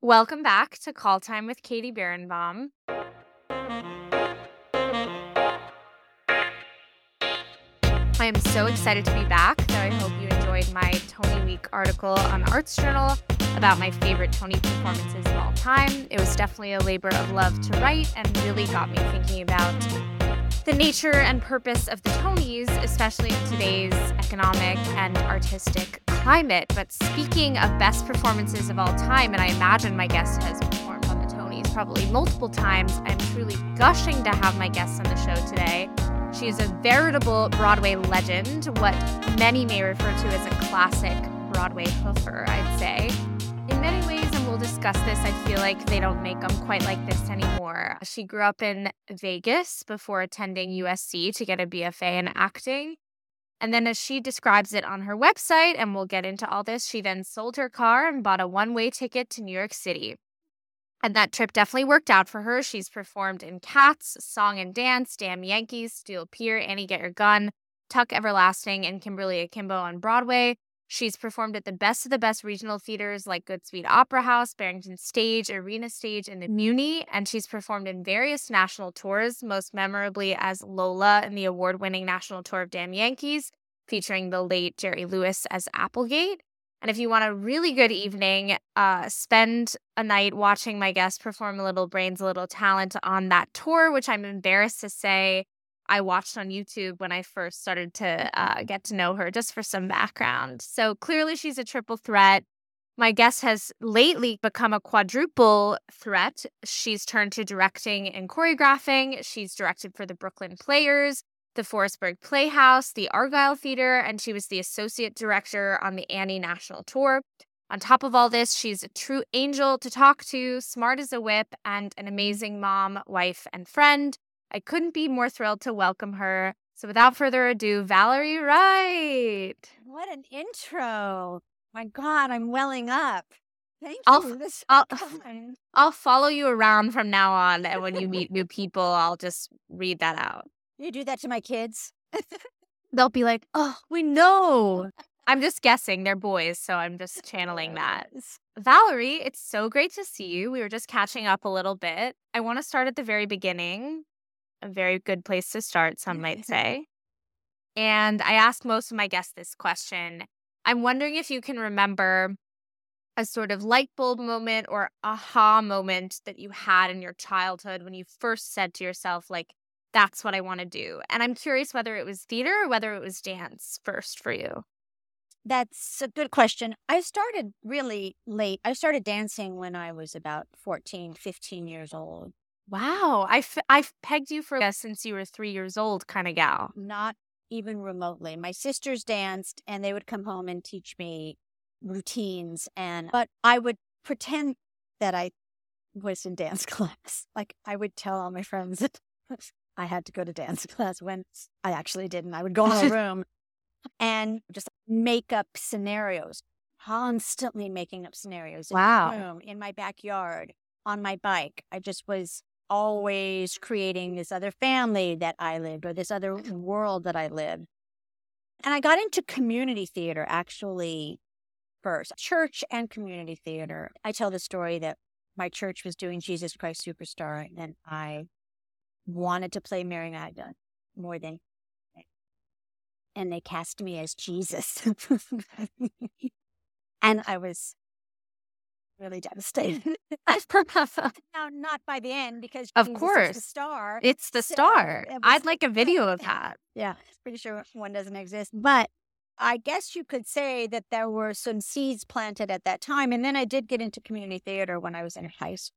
Welcome back to Call Time with Katie Barenbaum. I am so excited to be back, though I hope you enjoyed my Tony Week article on Arts Journal about my favorite Tony performances of all time. It was definitely a labor of love to write and really got me thinking about the nature and purpose of the Tonys, especially in today's economic and artistic climate. But speaking of best performances of all time, and I imagine my guest has performed on the Tonys probably multiple times, I'm truly gushing to have my guest on the show today. She is a veritable Broadway legend, what many may refer to as a classic Broadway hoofer, I'd say. In many ways, and we'll discuss this, I feel like they don't make them quite like this anymore. She grew up in Vegas before attending USC to get a BFA in acting. And then as she describes it on her website, and we'll get into all this, she then sold her car and bought a one-way ticket to New York City. And that trip definitely worked out for her. She's performed in Cats, Song and Dance, Damn Yankees, Steel Pier, Annie Get Your Gun, Tuck Everlasting, and Kimberly Akimbo on Broadway. She's performed at the best of the best regional theaters like Goodspeed Opera House, Barrington Stage, Arena Stage, and the Muny. And she's performed in various national tours, most memorably as Lola in the award-winning national tour of Damn Yankees, featuring the late Jerry Lewis as Applegate. And if you want a really good evening, spend a night watching my guest perform A Little Brains, A Little Talent on that tour, which I'm embarrassed to say I watched on YouTube when I first started to get to know her, just for some background. So clearly she's a triple threat. My guest has lately become a quadruple threat. She's turned to directing and choreographing. She's directed for the Brooklyn Players, the Forestburg Playhouse, the Argyle Theater, and she was the associate director on the Annie National Tour. On top of all this, she's a true angel to talk to, smart as a whip, and an amazing mom, wife, and friend. I couldn't be more thrilled to welcome her. So without further ado, Valerie Wright. What an intro. My God, I'm welling up. Thank you. I'll follow you around from now on. And when you meet new people, I'll just read that out. You do that to my kids? They'll be like, oh, we know. I'm just guessing. They're boys, so I'm just channeling that. Valerie, it's so great to see you. We were just catching up a little bit. I want to start at the very beginning. A very good place to start, some might say. And I asked most of my guests this question. I'm wondering if you can remember a sort of light bulb moment or aha moment that you had in your childhood when you first said to yourself, like, that's what I want to do. And I'm curious whether it was theater or whether it was dance first for you. That's a good question. I started really late. I started dancing when I was about 14, 15 years old. Wow. I've pegged you for since you were 3 years old kind of gal. Not even remotely. My sisters danced and they would come home and teach me routines. But I would pretend that I was in dance class. Like I would tell all my friends that I had to go to dance class when I actually didn't. I would go in a room and just make up scenarios, constantly making up scenarios in the room, in my backyard, on my bike. I just was always creating this other family that I lived or this other world that I lived. And I got into community theater actually first, church and community theater. I tell the story that my church was doing Jesus Christ Superstar and I wanted to play Mary Magdalene more than, and they cast me as Jesus. And I was really devastated. Now, not by the end, because of Jesus course is the star. It's the star. So I'd like a video of that. Yeah, pretty sure one doesn't exist. But I guess you could say that there were some seeds planted at that time. And then I did get into community theater when I was in high school.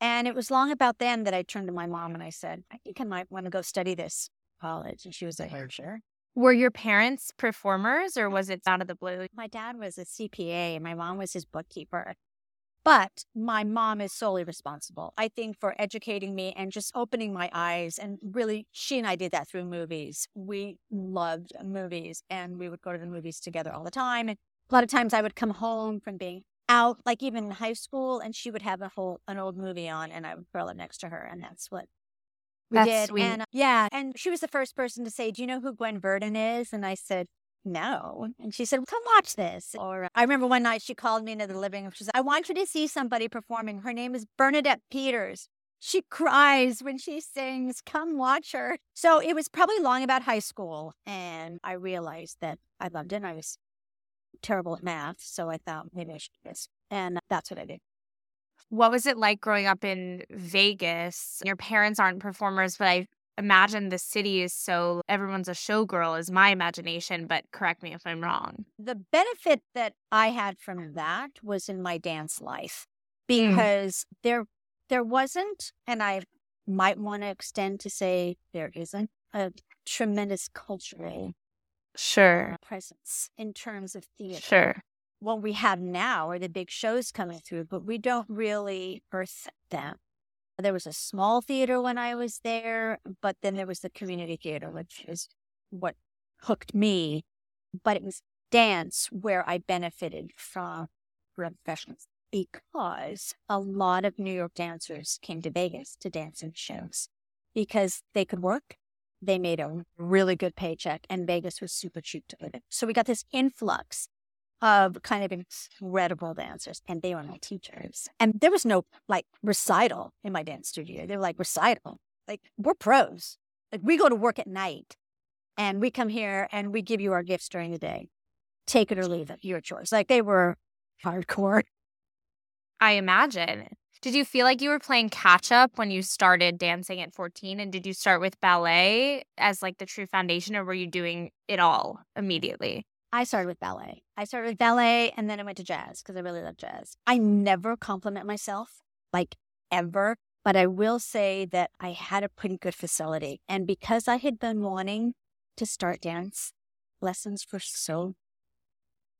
And it was long about then that I turned to my mom and I said, I think I might want to go study this college. And she was like, sure. Were your parents performers or was it out of the blue? My dad was a CPA. My mom was his bookkeeper. But my mom is solely responsible, I think, for educating me and just opening my eyes. And really, she and I did that through movies. We loved movies and we would go to the movies together all the time. And a lot of times I would come home from being out, like even in high school, and she would have an old movie on and I would curl up next to her, and that's what we did. Sweet. And she was the first person to say, do you know who Gwen Verdon is? And I said, no. And she said, well, come watch this. Or I remember one night she called me into the living room. She said, I want you to see somebody performing. Her name is Bernadette Peters. She cries when she sings. Come watch her. So it was probably long about high school. And I realized that I loved it. And I was terrible at math. So I thought maybe I should do this. And that's what I did. What was it like growing up in Vegas? Your parents aren't performers, but I imagine the city is so everyone's a showgirl is my imagination, but correct me if I'm wrong. The benefit that I had from that was in my dance life because there wasn't, and I might want to extend to say there isn't, a tremendous cultural presence in terms of theater. Sure. What we have now are the big shows coming through, but we don't really earth them. There was a small theater when I was there, but then there was the community theater, which is what hooked me. But it was dance where I benefited from professionals because a lot of New York dancers came to Vegas to dance in shows because they could work. They made a really good paycheck, and Vegas was super cheap to live in. So we got this influx of kind of incredible dancers, and they were my teachers. And there was no like recital in my dance studio. They were like, recital? Like, we're pros. Like, we go to work at night and we come here and we give you our gifts during the day. Take it or leave it, your choice. Like, they were hardcore. I imagine. Did you feel like you were playing catch up when you started dancing at 14? And did you start with ballet as like the true foundation, or were you doing it all immediately? I started with ballet. And then I went to jazz because I really love jazz. I never compliment myself, like, ever. But I will say that I had a pretty good facility. And because I had been wanting to start dance lessons for so,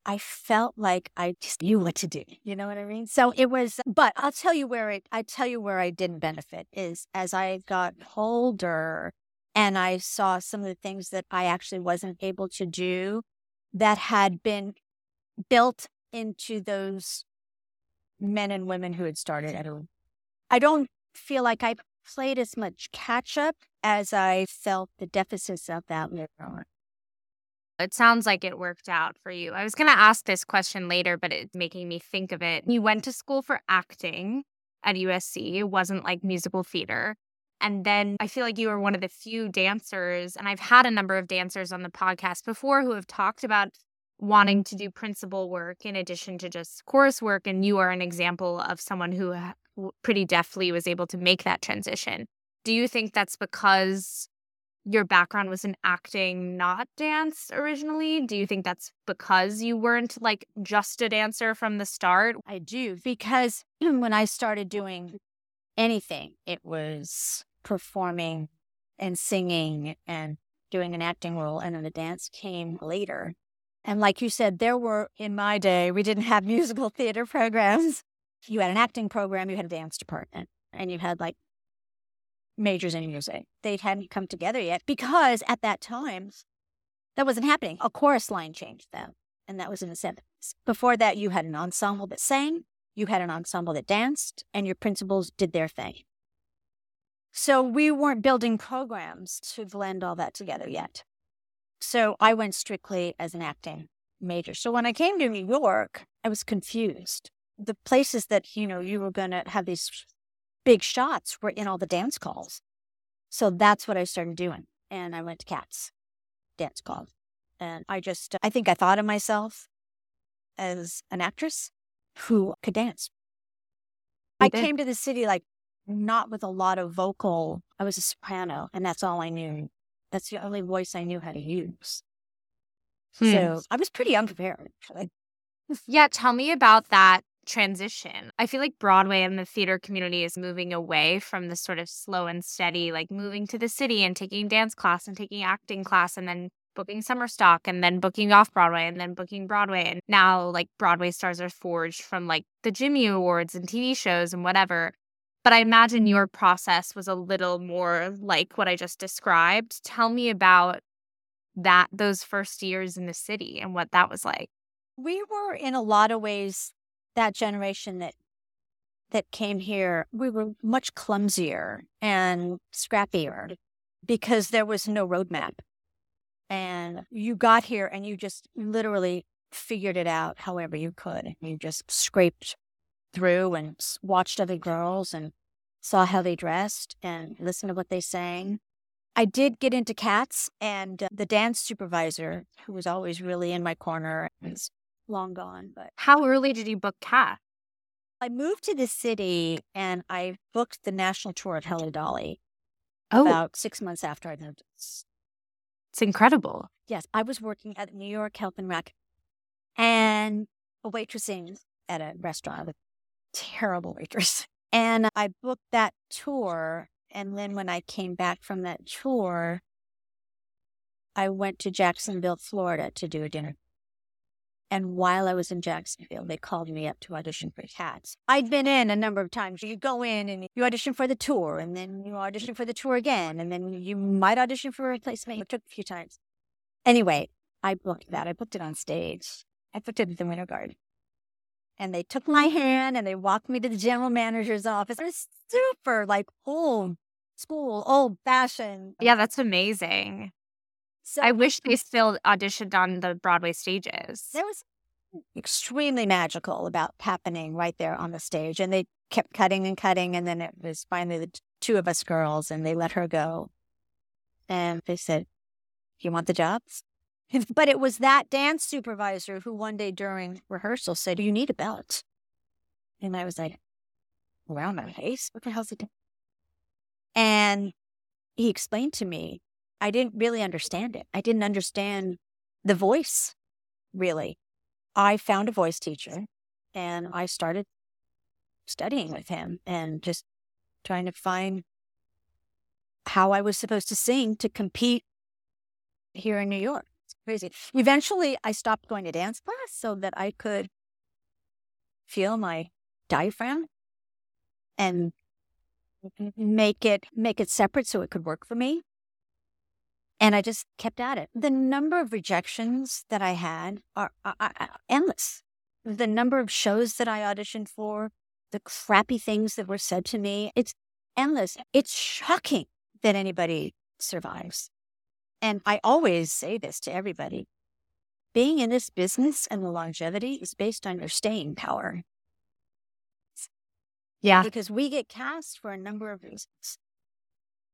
I felt like I just knew what to do. You know what I mean? So it was, but I'll tell you where I didn't benefit is as I got older and I saw some of the things that I actually wasn't able to do that had been built into those men and women who had started at a... I don't feel like I played as much catch-up as I felt the deficits of that later on. It sounds like it worked out for you. I was going to ask this question later, but it's making me think of it. You went to school for acting at USC. It wasn't like musical theater. And then I feel like you were one of the few dancers, and I've had a number of dancers on the podcast before who have talked about wanting to do principal work in addition to just chorus work. And you are an example of someone who pretty deftly was able to make that transition. Do you think that's because your background was in acting, not dance originally? Do you think that's because you weren't like just a dancer from the start? I do, because when I started doing anything, it was performing and singing and doing an acting role, and then the dance came later. And like you said, there were, in my day, we didn't have musical theater programs. You had an acting program, you had a dance department, and you had like majors in music. They hadn't come together yet because at that time, that wasn't happening. A chorus line changed them, and that was in the 70s. Before that, you had an ensemble that sang, you had an ensemble that danced, and your principals did their thing. So we weren't building programs to blend all that together yet. So I went strictly as an acting major. So when I came to New York, I was confused. The places that, you know, you were going to have these big shots were in all the dance calls. So that's what I started doing. And I went to Cats dance calls. And I think I thought of myself as an actress who could dance. Came to the city like not with a lot of vocal. I was a soprano, and that's all I knew. That's the only voice I knew how to use. So I was pretty unprepared. Yeah, tell me about that transition. I feel like Broadway and the theater community is moving away from the sort of slow and steady, like moving to the city and taking dance class and taking acting class and then booking summer stock and then booking off-Broadway and then booking Broadway. And now, like, Broadway stars are forged from, like, the Jimmy Awards and TV shows and whatever. But I imagine your process was a little more like what I just described. Tell me about that, those first years in the city and what that was like. We were, in a lot of ways, that generation that came here, we were much clumsier and scrappier because there was no roadmap. and you got here and you just literally figured it out however you could. You just scraped through and watched other girls and saw how they dressed and listened to what they sang. I did get into Cats, and the dance supervisor, who was always really in my corner, is long gone. But how early did you book Cats? I moved to the city, and I booked the national tour of Hello Dolly about 6 months after I moved. It's incredible. Yes, I was working at New York Health and Rec, and a waitressing at a restaurant, a terrible waitress. And I booked that tour. And then when I came back from that tour, I went to Jacksonville, Florida to do a dinner. And while I was in Jacksonville, they called me up to audition for Cats. I'd been in a number of times. You go in and you audition for the tour, and then you audition for the tour again, and then you might audition for a replacement. It took a few times. Anyway, I booked that. I booked it on stage. I booked it at the Winter Garden. And they took my hand and they walked me to the general manager's office. It was super old school, old fashioned. Yeah, that's amazing. So I wish they still auditioned on the Broadway stages. There was extremely magical about happening right there on the stage. And they kept cutting and cutting. And then it was finally the two of us girls, and they let her go. And they said, "You want the jobs?" But it was that dance supervisor who one day during rehearsal said, "You need a belt." And I was like, around my face? What the hell's he doing? And he explained to me, I didn't really understand it. I didn't understand the voice, really. I found a voice teacher, and I started studying with him and just trying to find how I was supposed to sing to compete here in New York. Crazy. Eventually, I stopped going to dance class so that I could feel my diaphragm and make it separate so it could work for me. And I just kept at it. The number of rejections that I had are endless. The number of shows that I auditioned for, the crappy things that were said to me, it's endless. It's shocking that anybody survives. And I always say this to everybody. Being in this business and the longevity is based on your staying power. Yeah. Because we get cast for a number of reasons.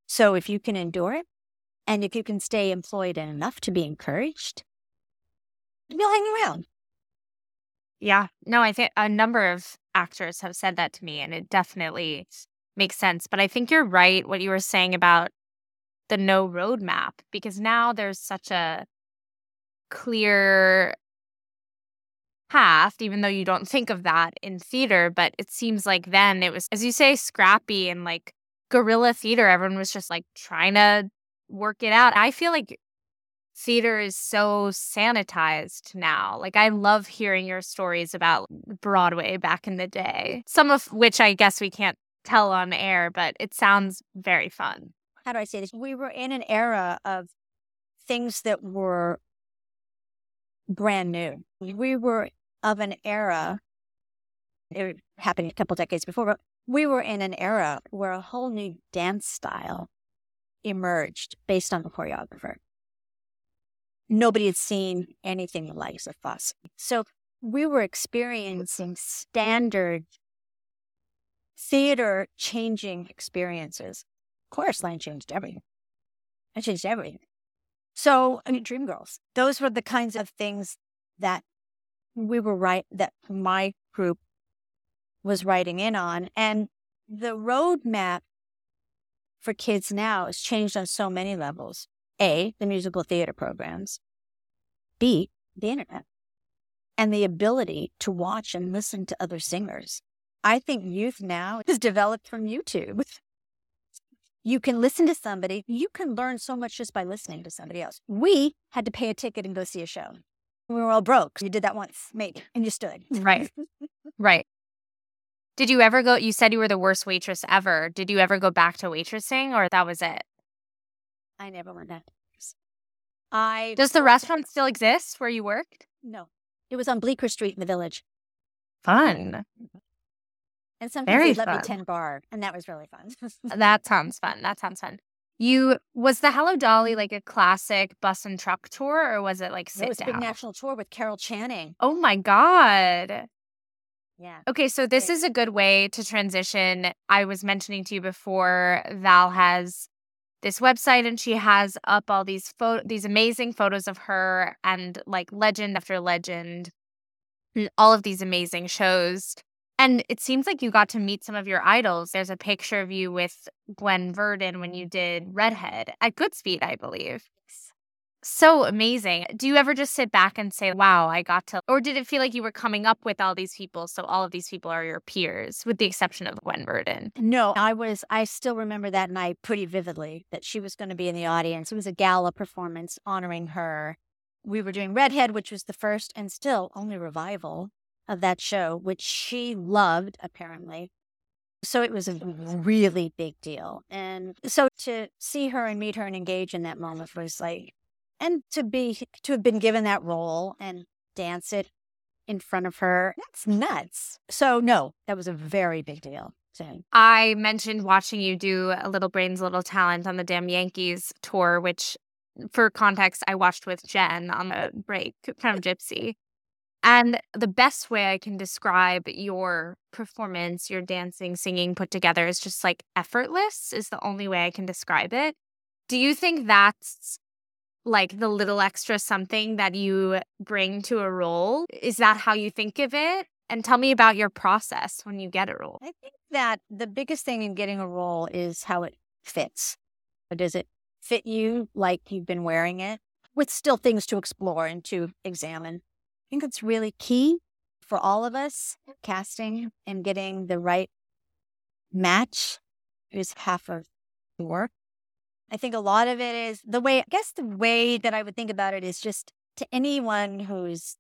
So if you can endure it, and if you can stay employed and enough to be encouraged, you'll hang around. Yeah. No, I think a number of actors have said that to me, and it definitely makes sense. But I think you're right, what you were saying about the no roadmap, because now there's such a clear path, even though you don't think of that in theater. But it seems like then it was, as you say, scrappy and guerrilla theater. Everyone was just trying to work it out. I feel like theater is so sanitized now. I love hearing your stories about Broadway back in the day, some of which I guess we can't tell on air, but it sounds very fun. How do I say this? We were in an era of things that were brand new. We were of an era, it happened a couple decades before, but we were in an era where a whole new dance style emerged based on the choreographer. Nobody had seen anything the likes of Fosse. So we were experiencing standard theater changing experiences. Of course, line changed everything. I changed everything. So, Dreamgirls, those were the kinds of things that we were that my group was writing in on. And the roadmap for kids now is changed on so many levels. A, the musical theater programs. B, the internet. And the ability to watch and listen to other singers. I think youth now is developed from YouTube. You can listen to somebody. You can learn so much just by listening to somebody else. We had to pay a ticket and go see a show. We were all broke. You did that once, maybe, and you stood. Right. Right. Did you ever go? You said you were the worst waitress ever. Did you ever go back to waitressing, or that was it? I never went back. Does the restaurant still exist where you worked? No. It was on Bleecker Street in the Village. Fun. And sometimes they let me 10 bar, and that was really fun. That sounds fun. Was the Hello Dolly like a classic bus and truck tour, or was it like sit down? It was a big national tour with Carol Channing. Oh my God. Yeah. Okay, so this is a good way to transition. I was mentioning to you before, Val has this website and she has up all these amazing photos of her and like legend after legend, all of these amazing shows. And it seems like you got to meet some of your idols. There's a picture of you with Gwen Verdon when you did Redhead at Goodspeed, I believe. So amazing. Do you ever just sit back and say, wow, I got to... Or did it feel like you were coming up with all these people, so all of these people are your peers, with the exception of Gwen Verdon? No, I still remember that night pretty vividly, that she was going to be in the audience. It was a gala performance honoring her. We were doing Redhead, which was the first and still only revival of that show, which she loved, apparently. So it was a really big deal. And so to see her and meet her and engage in that moment was like, and to have been given that role and dance it in front of her, that's nuts. So no, that was a very big deal. I mentioned watching you do A Little Brains, A Little Talent on the Damn Yankees tour, which for context, I watched with Jen on the break from Gypsy. And the best way I can describe your performance, your dancing, singing put together is just like effortless is the only way I can describe it. Do you think that's like the little extra something that you bring to a role? Is that how you think of it? And tell me about your process when you get a role. I think that the biggest thing in getting a role is how it fits. Or does it fit you like you've been wearing it? With still things to explore and to examine. I think it's really key for all of us. Casting and getting the right match is half of the work. I think a lot of it is the way that I would think about it is just to anyone who's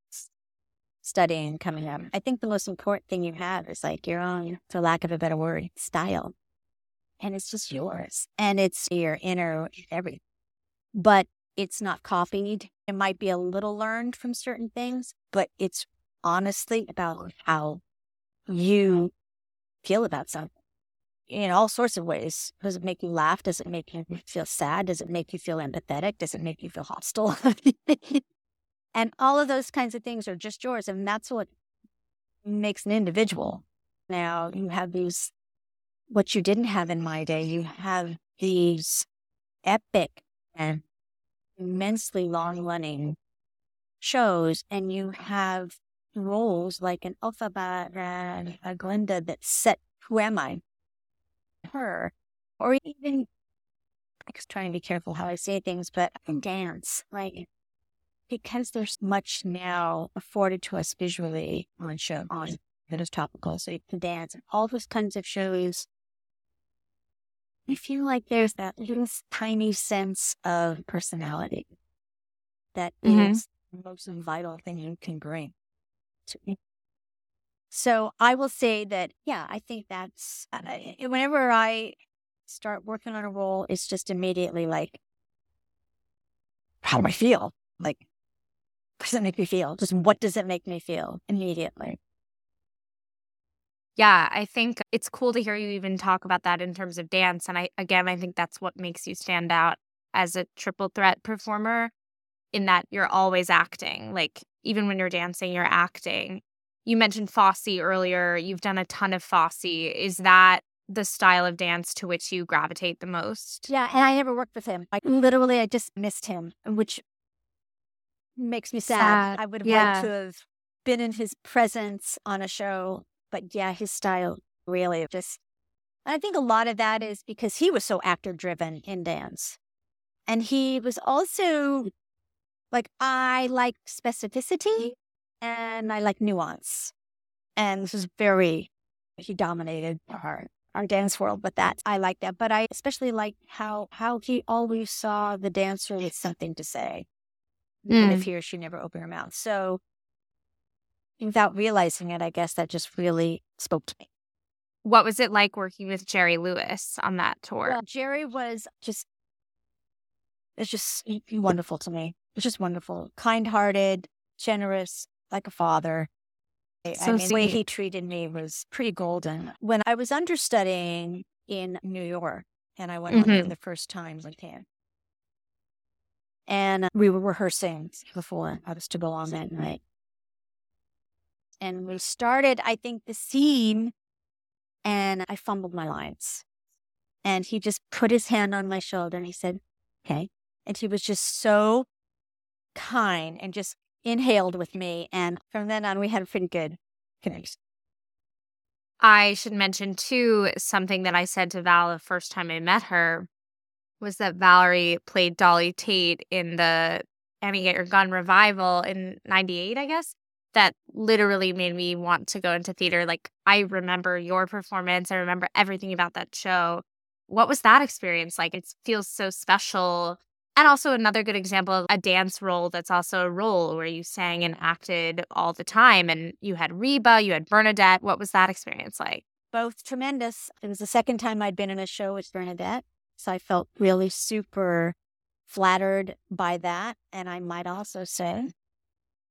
studying coming up. I think the most important thing you have is like your own, for lack of a better word, style. And it's just yours. And it's your inner everything. But it's not copied. It might be a little learned from certain things, but it's honestly about how you feel about something in all sorts of ways. Does it make you laugh? Does it make you feel sad? Does it make you feel empathetic? Does it make you feel hostile? And all of those kinds of things are just yours. And that's what makes an individual. Now you have these, what you didn't have in my day, you have these epic and immensely long-running shows, and you have roles like an Elphaba and a Glinda that set who am I, her, or even, I was trying to be careful how I say things, but in dance, like, because there's much now afforded to us visually on shows that is topical, so you can dance, and all those kinds of shows. I feel like there's that little tiny sense of personality that is the most vital thing you can bring to me. So I will say that, yeah, I think that's, whenever I start working on a role, it's just immediately like, how do I feel? Like, what does it make me feel? Just what does it make me feel immediately? Yeah, I think it's cool to hear you even talk about that in terms of dance. And I think that's what makes you stand out as a triple threat performer, in that you're always acting. Like, even when you're dancing, you're acting. You mentioned Fosse earlier. You've done a ton of Fosse. Is that the style of dance to which you gravitate the most? Yeah, and I never worked with him. I just missed him, which makes me sad. I would have liked to have been in his presence on a show. But yeah, his style really just, and I think a lot of that is because he was so actor driven in dance. And he was also like, I like specificity and I like nuance. And this is he dominated our dance world with that. I like that. But I especially like how he always saw the dancer with something to say. And if he or she never opened her mouth. So without realizing it, I guess that just really spoke to me. What was it like working with Jerry Lewis on that tour? Well, Jerry was just wonderful to me. It was just wonderful. Kind-hearted, generous, like a father. The way he treated me was pretty golden. When I was understudying in New York and I went with him the first time with him. And we were rehearsing before I was to go on that night. And we started, I think, the scene, and I fumbled my lines. And he just put his hand on my shoulder and he said, okay. And he was just so kind and just inhaled with me. And from then on, we had a pretty good connection. I should mention, too, something that I said to Val the first time I met her was that Valerie played Dolly Tate in the Annie Get Your Gun revival in 98, I guess. That literally made me want to go into theater. Like, I remember your performance. I remember everything about that show. What was that experience like? It feels so special. And also another good example of a dance role that's also a role where you sang and acted all the time. And you had Reba, you had Bernadette. What was that experience like? Both tremendous. It was the second time I'd been in a show with Bernadette. So I felt really super flattered by that. And I might also say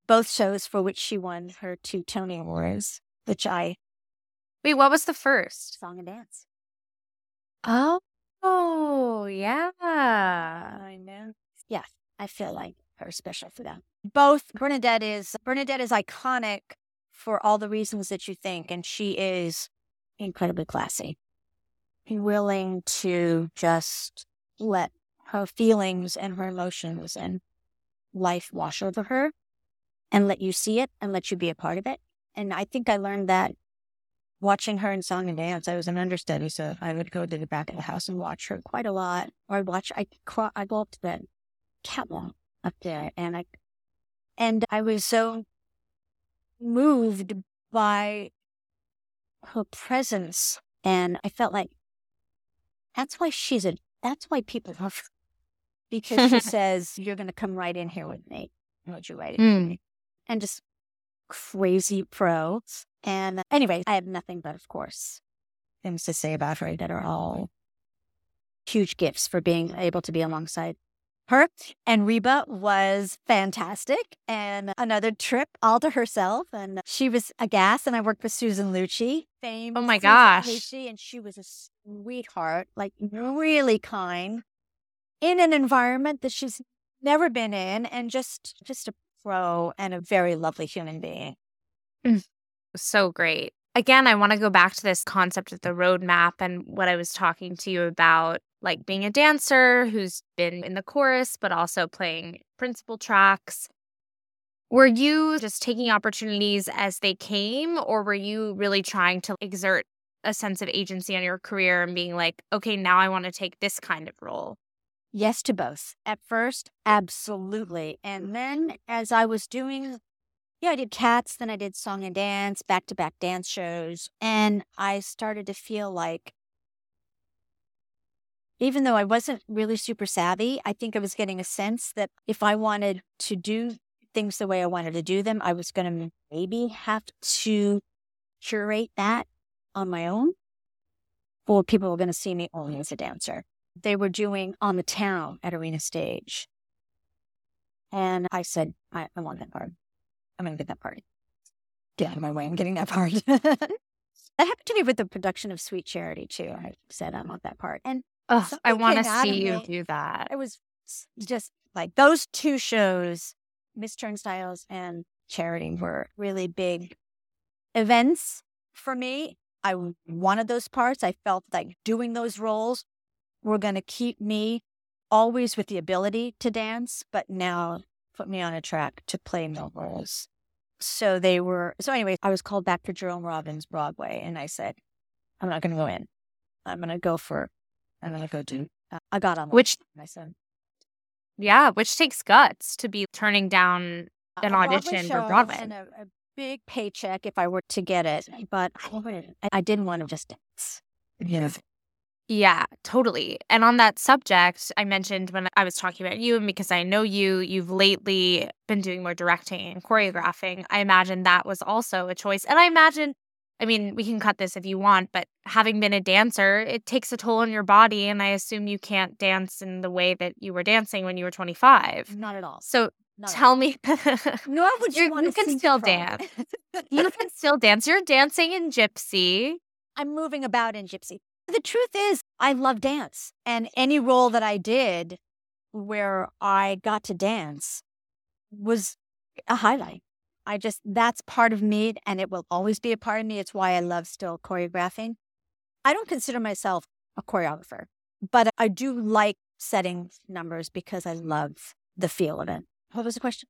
both shows for which she won her 2 Tony Awards, which I... Wait, what was the first? Song and Dance. Oh, yeah. I know. Yeah, I feel like her special for that. Both Bernadette is iconic for all the reasons that you think. And she is incredibly classy. Willing to just let her feelings and her emotions and life wash over her and let you see it and let you be a part of it. And I think I learned that watching her in Song and Dance. I was an understudy, so I would go to the back of the house and watch her quite a lot. Or I'd go up to the catwalk up there, and I was so moved by her presence, and I felt like that's why people love her. Because she says, you're going to come right in here with me. Would you write it with me? And just crazy pro. And anyway, I have nothing but, of course, things to say about her that are all huge gifts for being able to be alongside her. And Reba was fantastic. And another trip all to herself. And she was aghast. And I worked with Susan Lucci. Oh, my gosh. Lucci, and she was a sweetheart, like really kind, in an environment that she's never been in, and just a pro and a very lovely human being. So great. Again, I want to go back to this concept of the roadmap and what I was talking to you about, like being a dancer who's been in the chorus, but also playing principal tracks. Were you just taking opportunities as they came, or were you really trying to exert a sense of agency on your career and being like, okay, now I want to take this kind of role? Yes to both. At first, absolutely. And then as I was doing, I did Cats, then I did Song and Dance, back-to-back dance shows. And I started to feel like, even though I wasn't really super savvy, I think I was getting a sense that if I wanted to do things the way I wanted to do them, I was going to maybe have to curate that on my own, or people were going to see me only as a dancer. They were doing On the Town at Arena Stage. And I said, I want that part. I'm going to get that part. Get out of my way. I'm getting that part. That happened to me with the production of Sweet Charity, too. I said, I want that part. And I want to see you do that. It was just like those two shows, Miss Turnstiles and Charity, were really big events for me. I wanted those parts. I felt like doing those roles were going to keep me always with the ability to dance, but now put me on a track to play male roles. So anyway, I was called back for Jerome Robbins Broadway, and I said, I'm not going to go in. I'm going to go do. I got on. Which I said, yeah, which takes guts to be turning down an audition for Broadway. And a big paycheck if I were to get it, but I didn't want to just dance. Yes. Yeah, totally. And on that subject, I mentioned when I was talking about you, and because I know you've lately been doing more directing and choreographing. I imagine that was also a choice. And we can cut this if you want, but having been a dancer, it takes a toll on your body. And I assume you can't dance in the way that you were dancing when you were 25. Not at all. So tell me. No, would you want to can still dance. You can still dance. You're dancing in Gypsy. I'm moving about in Gypsy. The truth is, I love dance. And any role that I did where I got to dance was a highlight. That's part of me, and it will always be a part of me. It's why I love still choreographing. I don't consider myself a choreographer, but I do like setting numbers because I love the feel of it. What was the question?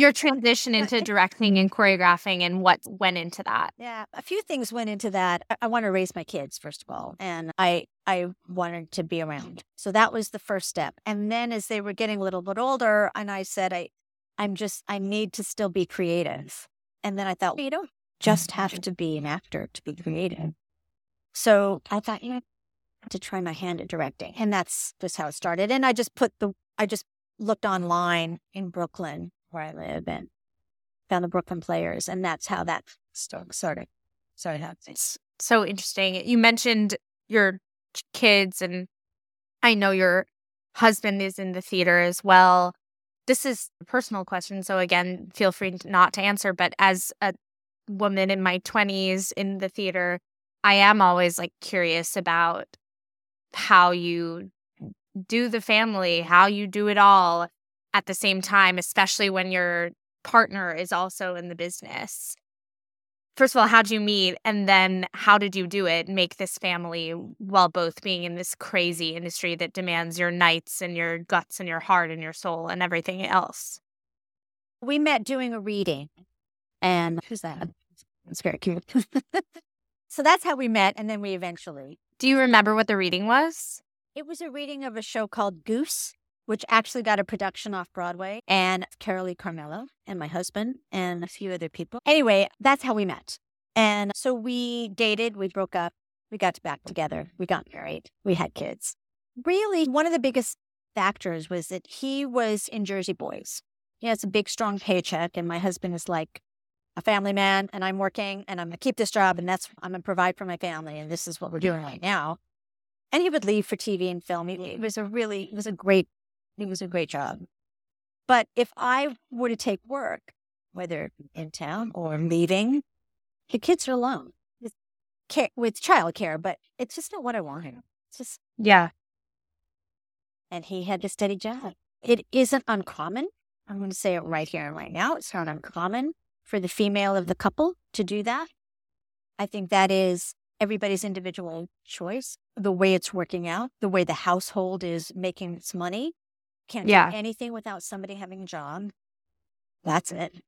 Your transition into directing and choreographing, and what went into that? Yeah, a few things went into that. I want to raise my kids, first of all, and I wanted to be around. So that was the first step. And then as they were getting a little bit older, and I said, I need to still be creative. And then I thought, you don't just have to be an actor to be creative. So I thought, to try my hand at directing. And that's just how it started. And I just looked online in Brooklyn, where I live, and found the Brooklyn Players. And that's how that started. It's so interesting. You mentioned your kids, and I know your husband is in the theater as well. This is a personal question, so again, feel free not to answer. But as a woman in my 20s in the theater, I am always curious about how you do the family, how you do it all at the same time, especially when your partner is also in the business. First of all, how'd you meet? And then how did you do it, make this family while both being in this crazy industry that demands your nights and your guts and your heart and your soul and everything else? We met doing a reading. And who's that? That's very cute. So that's how we met. And then we eventually. Do you remember what the reading was? It was a reading of a show called Goose, which actually got a production off Broadway, and Carolee Carmelo and my husband and a few other people. Anyway, that's how we met. And so we dated, we broke up, we got back together, we got married, we had kids. Really, one of the biggest factors was that he was in Jersey Boys. He has a big, strong paycheck, and my husband is a family man, and I'm working, and I'm going to keep this job, and I'm going to provide for my family, and this is what we're doing right now. And he would leave for TV and film. It was a great job. But if I were to take work, whether in town or leaving, the kids are alone with childcare, but it's just not what I wanted. It's just. Yeah. And he had a steady job. It isn't uncommon. I'm going to say it right here and right now. It's not uncommon for the female of the couple to do that. I think that is everybody's individual choice, the way it's working out, the way the household is making its money. Can't do anything without somebody having a job. That's it.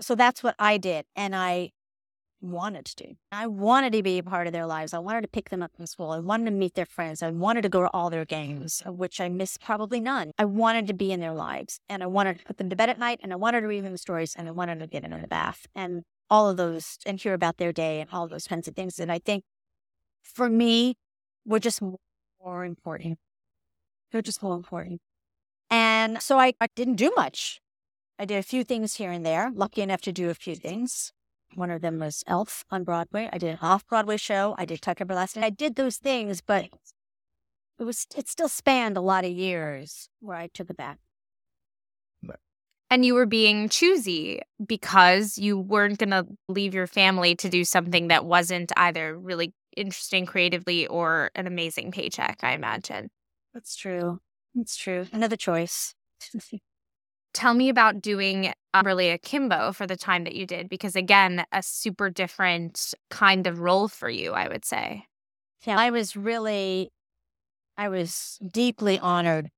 So that's what I did. And I wanted to do. I wanted to be a part of their lives. I wanted to pick them up from school. I wanted to meet their friends. I wanted to go to all their games, of which I missed probably none. I wanted to be in their lives. And I wanted to put them to bed at night. And I wanted to read them stories. And I wanted to get in the bath. And all of those, and hear about their day and all those kinds of things. And I think, for me, were just more important. They're just more important. And so I didn't do much. I did a few things here and there. Lucky enough to do a few things. One of them was Elf on Broadway. I did an off-Broadway show. I did Tuck Everlasting. I did those things, but it still spanned a lot of years where I took it back. And you were being choosy because you weren't going to leave your family to do something that wasn't either really interesting creatively or an amazing paycheck, I imagine. That's true. Another choice. Tell me about doing Kimberly Akimbo for the time that you did, because again, a super different kind of role for you, I would say. Yeah, I was deeply honored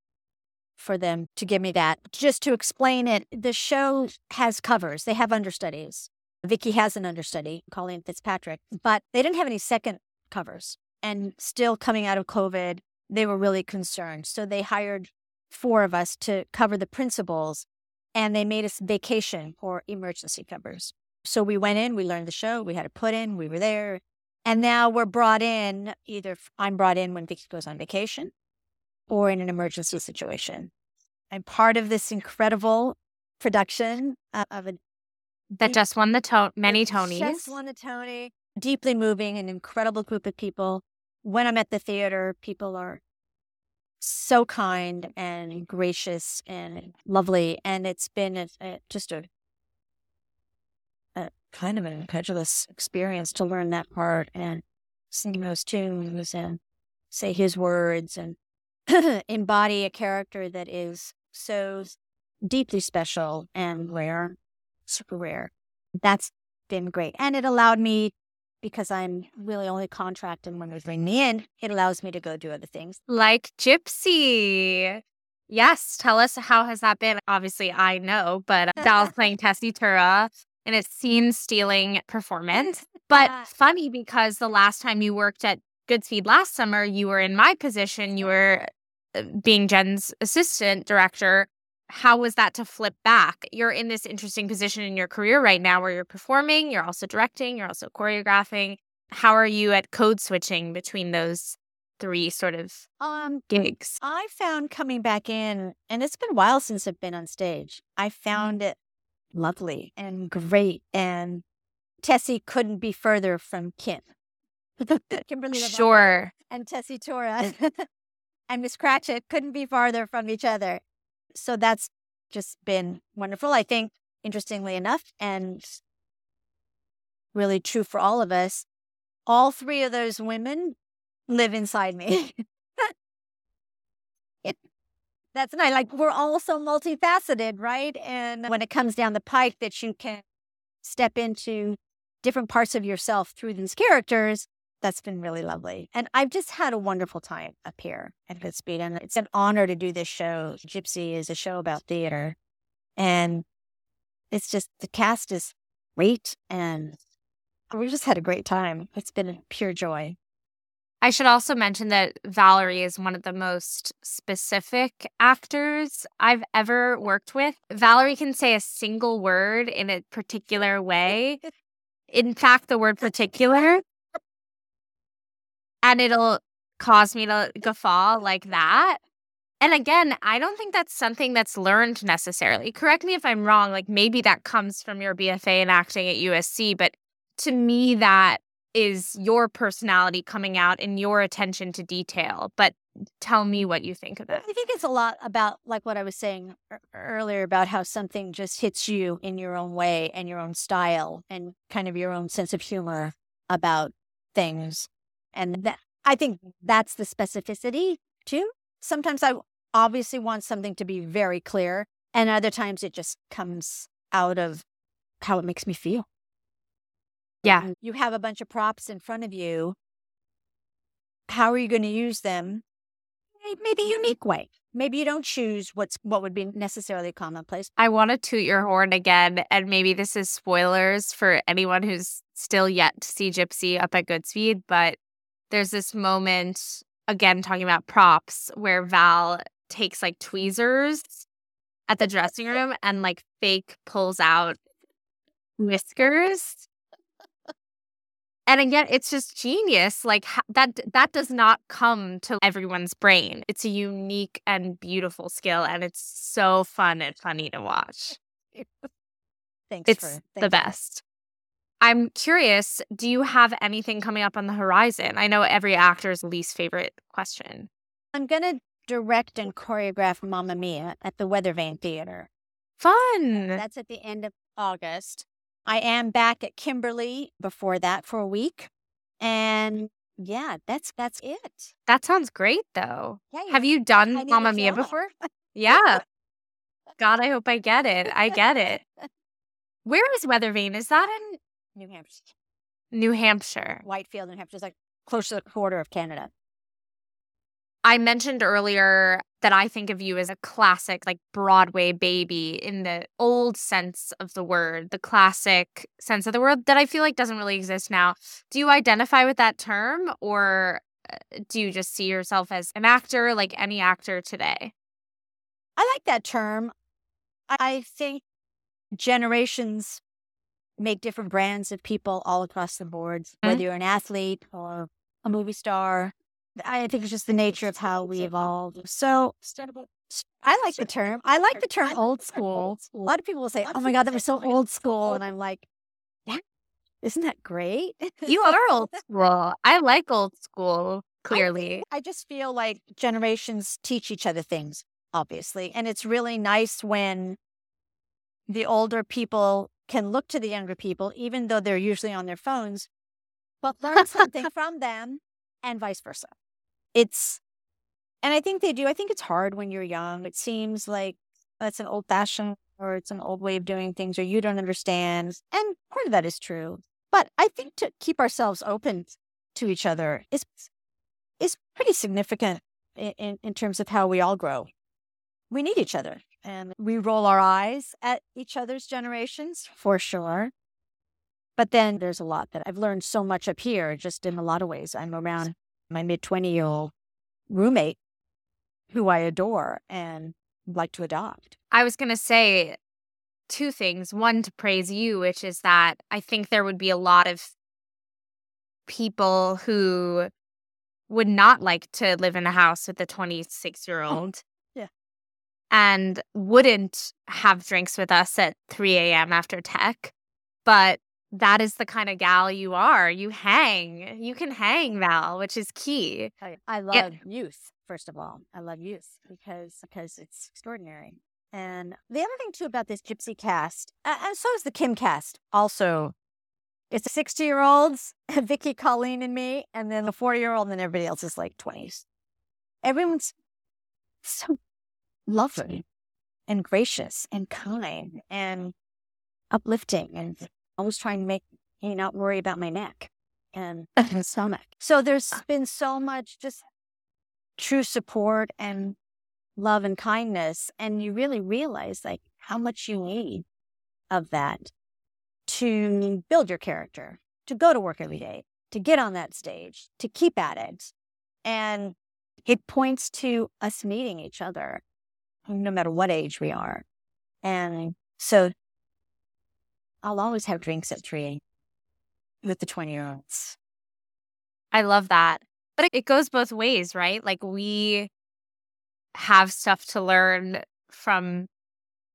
for them to give me that. Just to explain it, the show has covers. They have understudies. Vicky has an understudy, Colleen Fitzpatrick, but they didn't have any second covers. And still coming out of COVID, they were really concerned. So they hired four of us to cover the principals, and they made us vacation or emergency covers. So we went in, we learned the show, we had to put in, we were there. And now we're brought in, either I'm brought in when Vicky goes on vacation or in an emergency situation. I'm part of this incredible production that just won many Tonys. Just won a Tony. Deeply moving, an incredible group of people. When I'm at the theater, people are so kind and gracious and lovely. And it's been just a kind of an incredulous experience to learn that part and sing those tunes and say his words and embody a character that is so deeply special and rare, super rare. That's been great. And it allowed me, because I'm really only contracted when they bring me in, it allows me to go do other things. Like Gypsy. Yes. Tell us, how has that been? Obviously, I know, but Dal's playing Tessitura in a scene-stealing performance. But funny, because the last time you worked at Goodspeed last summer, you were in my position. You were being Jen's assistant director. How was that to flip back? You're in this interesting position in your career right now where you're performing, you're also directing, you're also choreographing. How are you at code switching between those three sort of gigs? I found coming back in, and it's been a while since I've been on stage, I found it lovely and great. And Tessie couldn't be further from Kim. Kimberly sure. And Tessitura and Miss Cratchit couldn't be farther from each other. So that's just been wonderful, I think, interestingly enough, and really true for all of us. All three of those women live inside me. That's nice. Like, we're all so multifaceted, right? And when it comes down the pike that you can step into different parts of yourself through these characters, that's been really lovely. And I've just had a wonderful time up here at Goodspeed. And it's an honor to do this show. Gypsy is a show about theater. And it's just, the cast is great. And we just had a great time. It's been a pure joy. I should also mention that Valerie is one of the most specific actors I've ever worked with. Valerie can say a single word in a particular way. In fact, the word particular. And it'll cause me to guffaw like that. And again, I don't think that's something that's learned necessarily. Correct me if I'm wrong. Like, maybe that comes from your BFA in acting at USC. But to me, that is your personality coming out and your attention to detail. But tell me what you think of that. I think it's a lot about, like, what I was saying earlier about how something just hits you in your own way and your own style and kind of your own sense of humor about things. And I think that's the specificity, too. Sometimes I obviously want something to be very clear, and other times it just comes out of how it makes me feel. Yeah. And you have a bunch of props in front of you. How are you going to use them? Maybe a unique way. Maybe you don't choose what would be necessarily commonplace. I want to toot your horn again, and maybe this is spoilers for anyone who's still yet to see Gypsy up at Goodspeed, but there's this moment, again, talking about props, where Val takes, like, tweezers at the dressing room and, like, fake pulls out whiskers. And again, it's just genius. Like, that does not come to everyone's brain. It's a unique and beautiful skill, and it's so fun and funny to watch. Thanks, the best. I'm curious, do you have anything coming up on the horizon? I know every actor's least favorite question. I'm going to direct and choreograph Mamma Mia at the Weathervane Theater. Fun! That's at the end of August. I am back at Kimberly before that for a week. And yeah, that's it. That sounds great, though. Yeah, have you done Mamma Mia before? Yeah. God, I hope I get it. Where is Weathervane? Is that in... New Hampshire. Whitefield, New Hampshire. It's like close to the border of Canada. I mentioned earlier that I think of you as a classic, like, Broadway baby in the old sense of the word, the classic sense of the word that I feel like doesn't really exist now. Do you identify with that term, or do you just see yourself as an actor like any actor today? I like that term. I think generations make different brands of people all across the board, whether you're an athlete or a movie star. I think it's just the nature of how we evolve. So I like the term. I like the term old school. A lot of people will say, oh my God, that was so old school. And I'm like, yeah, isn't that great? You are old school. I like old school, clearly. I just feel like generations teach each other things, obviously. And it's really nice when the older people can look to the younger people, even though they're usually on their phones, but learn something from them and vice versa. And I think they do. I think it's hard when you're young. It seems like that's an old fashioned or it's an old way of doing things or you don't understand. And part of that is true. But I think to keep ourselves open to each other is pretty significant in terms of how we all grow. We need each other. And we roll our eyes at each other's generations, for sure. But then there's a lot that I've learned so much up here, just in a lot of ways. I'm around my mid-20-year-old roommate who I adore and like to adopt. I was going to say two things. One, to praise you, which is that I think there would be a lot of people who would not like to live in a house with a 26-year-old. And wouldn't have drinks with us at 3 a.m. after tech. But that is the kind of gal you are. You hang. You can hang, Val, which is key. I love youth, first of all. I love youth because it's extraordinary. And the other thing, too, about this Gypsy cast, and so is the Kim cast also. It's 60-year-olds, Vicky, Colleen, and me, and then the 40-year-old, and then everybody else is like 20s. Everyone's so lovely and gracious and kind and uplifting and always trying to make me not worry about my neck and stomach. So there's been so much just true support and love and kindness. And you really realize like how much you need of that to build your character, to go to work every day, to get on that stage, to keep at it. And it points to us meeting each other, no matter what age we are. And so I'll always have drinks at 3 with the 20-year-olds. I love that. But it goes both ways, right? Like we have stuff to learn from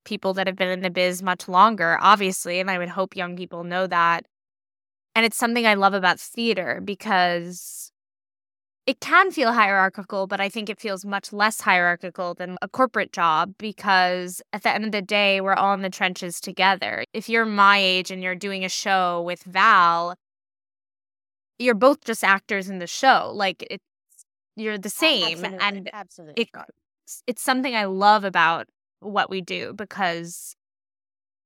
people that have been in the biz much longer, obviously. And I would hope young people know that. And it's something I love about theater because it can feel hierarchical, but I think it feels much less hierarchical than a corporate job because at the end of the day, we're all in the trenches together. If you're my age and you're doing a show with Val, you're both just actors in the show. Like, you're the same. Absolutely. And absolutely. It's something I love about what we do because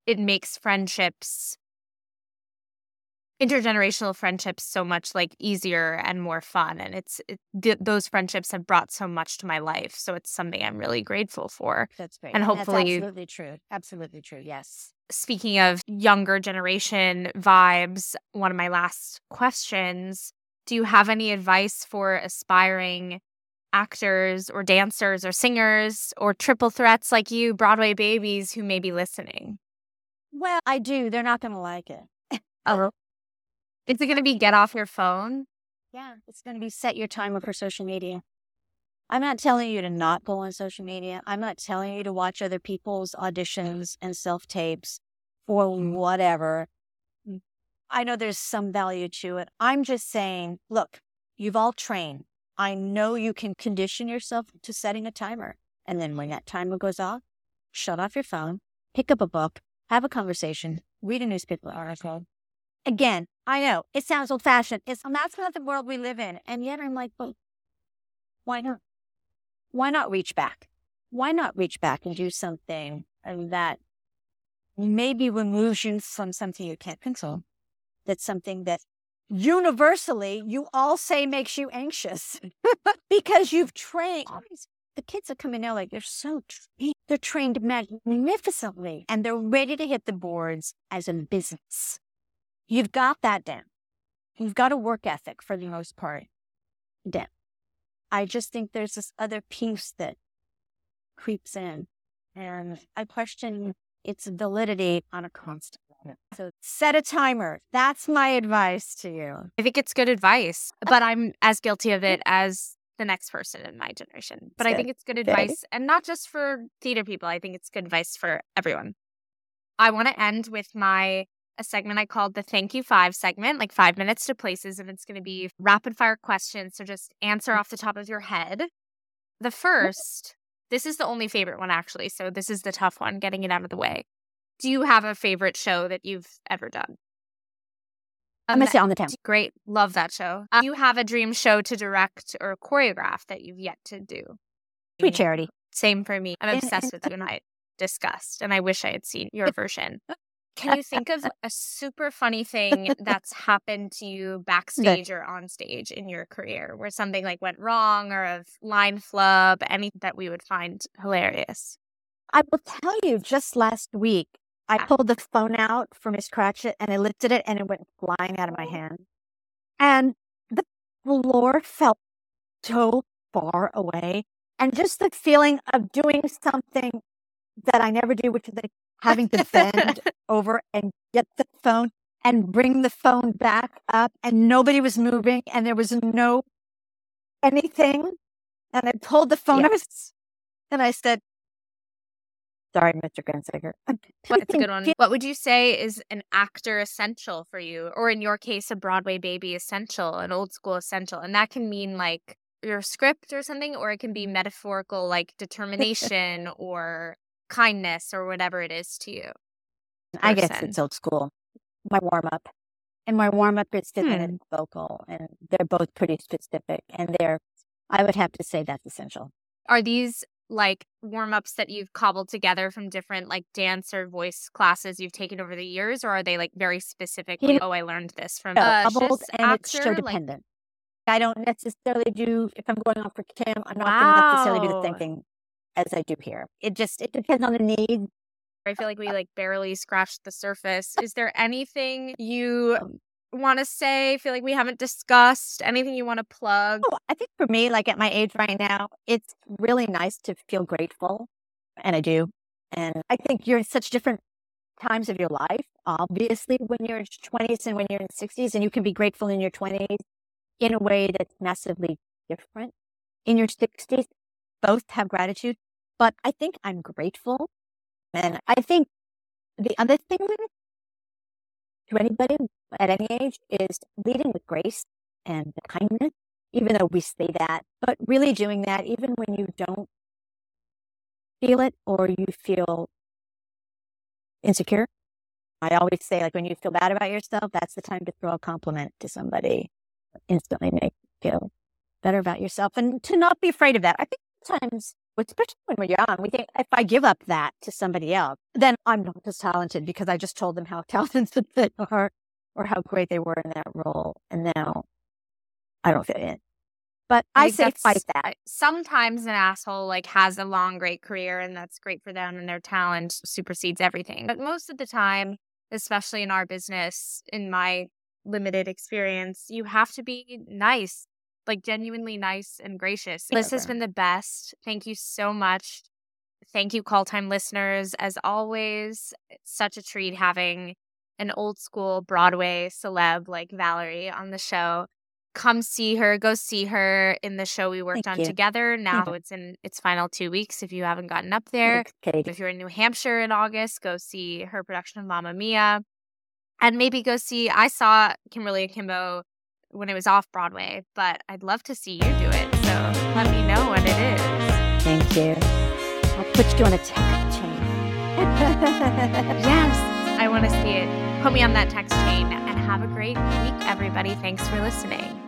it makes friendships, intergenerational friendships, so much like easier and more fun. And those friendships have brought so much to my life. So it's something I'm really grateful for. That's great. And hopefully that's absolutely true. Absolutely true. Yes. Speaking of younger generation vibes, one of my last questions, do you have any advice for aspiring actors or dancers or singers or triple threats like you, Broadway babies who may be listening? Well, I do. They're not going to like it. Oh. Is it going to be get off your phone? Yeah, it's going to be set your timer for social media. I'm not telling you to not go on social media. I'm not telling you to watch other people's auditions and self-tapes or whatever. I know there's some value to it. I'm just saying, look, you've all trained. I know you can condition yourself to setting a timer. And then when that timer goes off, shut off your phone, pick up a book, have a conversation, read a newspaper article. Again, I know it sounds old fashioned. That's not the world we live in. And yet I'm like, well, why not? Why not reach back? Why not reach back and do something that maybe removes you from something you can't control? That's something that universally you all say makes you anxious because you've trained. The kids that come in now, like, they're so trained. They're trained magnificently and they're ready to hit the boards as a business. You've got that down. You've got a work ethic for the most part down. I just think there's this other piece that creeps in and I question its validity on a constant level. So set a timer. That's my advice to you. I think it's good advice, but I'm as guilty of it as the next person in my generation. But I think it's good advice, and not just for theater people. I think it's good advice for everyone. I want to end with a segment I called the Thank You 5 segment, like 5 minutes to places, and it's going to be rapid fire questions. So just answer off the top of your head. The first, this is the only favorite one actually. So this is the tough one, getting it out of the way. Do you have a favorite show that you've ever done? I'm going to say On the Town. Great. Love that show. Do you have a dream show to direct or choreograph that you've yet to do? Sweet Charity. Same for me. I'm obsessed with you and I discussed, and I wish I had seen your version. Can you think of a super funny thing that's happened to you backstage or on stage in your career where something like went wrong or a line flub, anything that we would find hilarious? I will tell you, just last week, I pulled the phone out for Miss Cratchit and I lifted it and it went flying out of my hand. And the floor felt so far away. And just the feeling of doing something that I never do, which is like having to bend over and get the phone and bring the phone back up, and nobody was moving and there was no anything. And I pulled the phone up and I said, sorry, Mr. Grenziger. That's a good one. What would you say is an actor essential for you? Or in your case, a Broadway baby essential, an old school essential. And that can mean like your script or something, or it can be metaphorical, like determination or kindness or whatever it is to you. I guess it's old school. My warm up. And my warm up is different and vocal. And they're both pretty specific. And I would have to say that's essential. Are these like warm-ups that you've cobbled together from different like dance or voice classes you've taken over the years, or are they like very specific? Yeah. Like, oh, I learned this from cobbled, and actor, it's show dependent. Like, I don't necessarily do, if I'm going off for Kim, I'm not going to necessarily do the same thing as I do here. It depends on the need. I feel like we like barely scratched the surface. Is there anything you want to say? I feel like we haven't discussed anything you want to plug. Oh, I think for me, like at my age right now, it's really nice to feel grateful, and I do. And I think you're in such different times of your life. Obviously, when you're in your 20s and when you're in your 60s, and you can be grateful in your 20s in a way that's massively different. In your 60s, both have gratitude, but I think I'm grateful, and I think the other thing to anybody at any age is leading with grace and kindness, even though we say that, but really doing that even when you don't feel it or you feel insecure. I always say, like, when you feel bad about yourself, that's the time to throw a compliment to somebody. Instantly make you feel better about yourself, and to not be afraid of that. I think sometimes, especially when we're young, we think, if I give up that to somebody else, then I'm not as talented because I just told them how talented they are or how great they were in that role. And now I don't fit in. But I say fight that. Sometimes an asshole like has a long, great career, and that's great for them, and their talent supersedes everything. But most of the time, especially in our business, in my limited experience, you have to be nice. Like genuinely nice and gracious. This has been the best. Thank you so much. Thank you, Call Time listeners. As always, it's such a treat having an old school Broadway celeb like Valerie on the show. Come see her. Go see her in the show we worked on together. Now it's in its final 2 weeks if you haven't gotten up there. Thanks, if you're in New Hampshire in August, go see her production of Mamma Mia. And maybe go see, I saw Kimberly Akimbo when it was off Broadway, but I'd love to see you do it. So let me know what it is. Thank you. I'll put you on a text chain. Yes, I want to see it. Put me on that text chain, and have a great week, everybody. Thanks for listening.